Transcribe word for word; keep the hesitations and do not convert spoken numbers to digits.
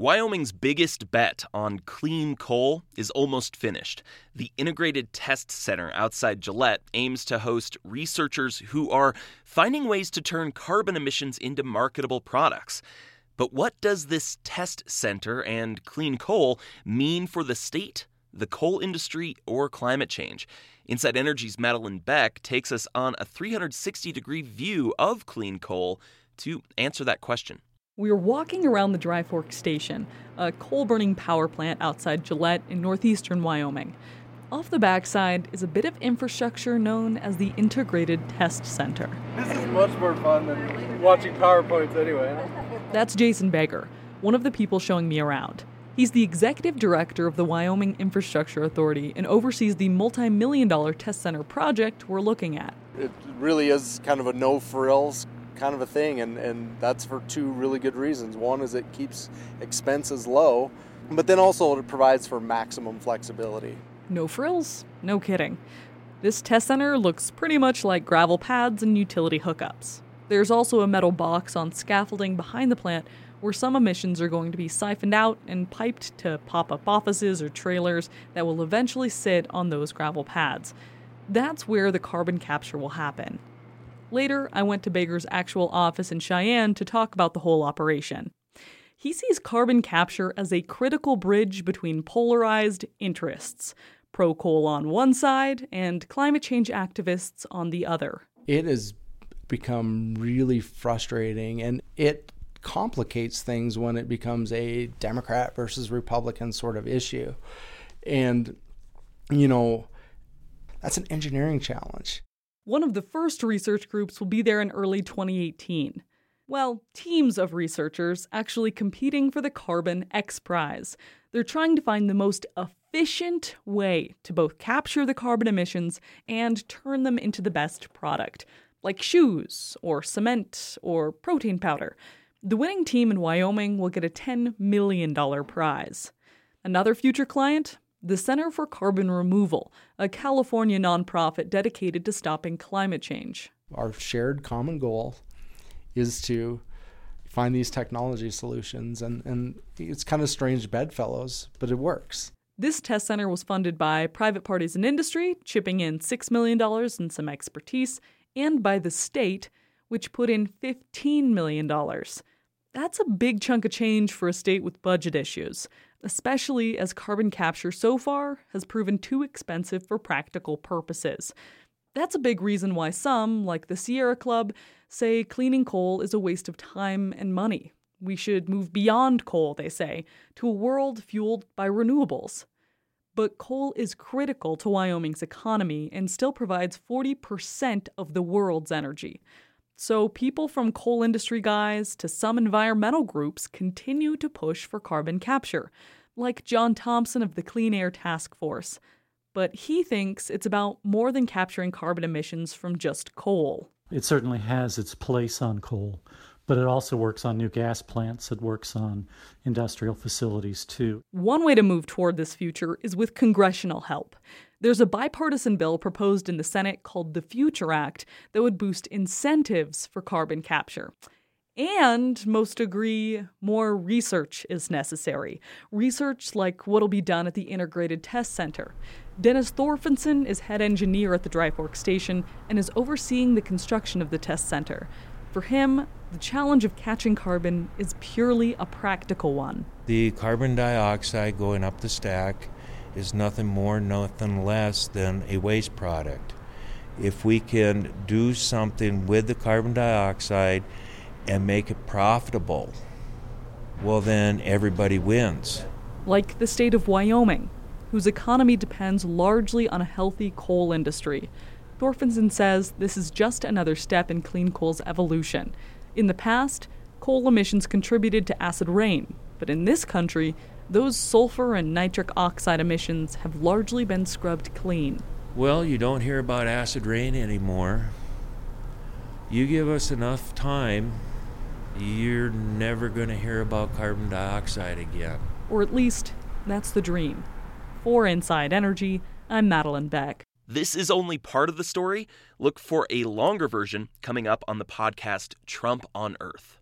Wyoming's biggest bet on clean coal is almost finished. The Integrated Test Center outside Gillette aims to host researchers who are finding ways to turn carbon emissions into marketable products. But what does this test center and clean coal mean for the state, the coal industry, or climate change? Inside Energy's Madeline Beck takes us on a three sixty degree view of clean coal to answer that question. We were walking around the Dry Fork Station, a coal-burning power plant outside Gillette in northeastern Wyoming. Off the backside is a bit of infrastructure known as the Integrated Test Center. This is much more fun than watching PowerPoints anyway. That's Jason Baker, one of the people showing me around. He's the executive director of the Wyoming Infrastructure Authority and oversees the multi-million dollar test center project we're looking at. It really is kind of a no-frills kind of a thing, and, and that's for two really good reasons. One is it keeps expenses low, but then also it provides for maximum flexibility. No frills, no kidding. This test center looks pretty much like gravel pads and utility hookups. There's also a metal box on scaffolding behind the plant where some emissions are going to be siphoned out and piped to pop-up offices or trailers that will eventually sit on those gravel pads. That's where the carbon capture will happen. Later, I went to Baker's actual office in Cheyenne to talk about the whole operation. He sees carbon capture as a critical bridge between polarized interests, pro-coal on one side and climate change activists on the other. It has become really frustrating, and it complicates things when it becomes a Democrat versus Republican sort of issue. And, you know, that's an engineering challenge. One of the first research groups will be there in early twenty eighteen. Well, teams of researchers actually competing for the Carbon X Prize. They're trying to find the most efficient way to both capture the carbon emissions and turn them into the best product, like shoes or cement or protein powder. The winning team in Wyoming will get a ten million dollars prize. Another future client? The Center for Carbon Removal, a California nonprofit dedicated to stopping climate change. Our shared common goal is to find these technology solutions, and, and it's kind of strange bedfellows, but it works. This test center was funded by private parties and industry, chipping in six million dollars and some expertise, and by the state, which put in fifteen million dollars. That's a big chunk of change for a state with budget issues, especially as carbon capture so far has proven too expensive for practical purposes. That's a big reason why some, like the Sierra Club, say cleaning coal is a waste of time and money. We should move beyond coal, they say, to a world fueled by renewables. But coal is critical to Wyoming's economy and still provides forty percent of the world's energy. So people from coal industry guys to some environmental groups continue to push for carbon capture, like John Thompson of the Clean Air Task Force. But he thinks it's about more than capturing carbon emissions from just coal. It certainly has its place on coal, but it also works on new gas plants. It works on industrial facilities, too. One way to move toward this future is with congressional help. There's a bipartisan bill proposed in the Senate called the Future Act that would boost incentives for carbon capture. And most agree more research is necessary. Research like what'll be done at the Integrated Test Center. Dennis Thorfinson is head engineer at the Dry Fork Station and is overseeing the construction of the test center. For him, the challenge of catching carbon is purely a practical one. The carbon dioxide going up the stack is nothing more, nothing less than a waste product. If we can do something with the carbon dioxide and make it profitable, well, then everybody wins. Like the state of Wyoming, whose economy depends largely on a healthy coal industry. Thorfinson says this is just another step in clean coal's evolution. In the past, coal emissions contributed to acid rain, but in this country, those sulfur and nitric oxide emissions have largely been scrubbed clean. Well, you don't hear about acid rain anymore. You give us enough time, you're never going to hear about carbon dioxide again. Or at least, that's the dream. For Inside Energy, I'm Madeline Beck. This is only part of the story. Look for a longer version coming up on the podcast Trump on Earth.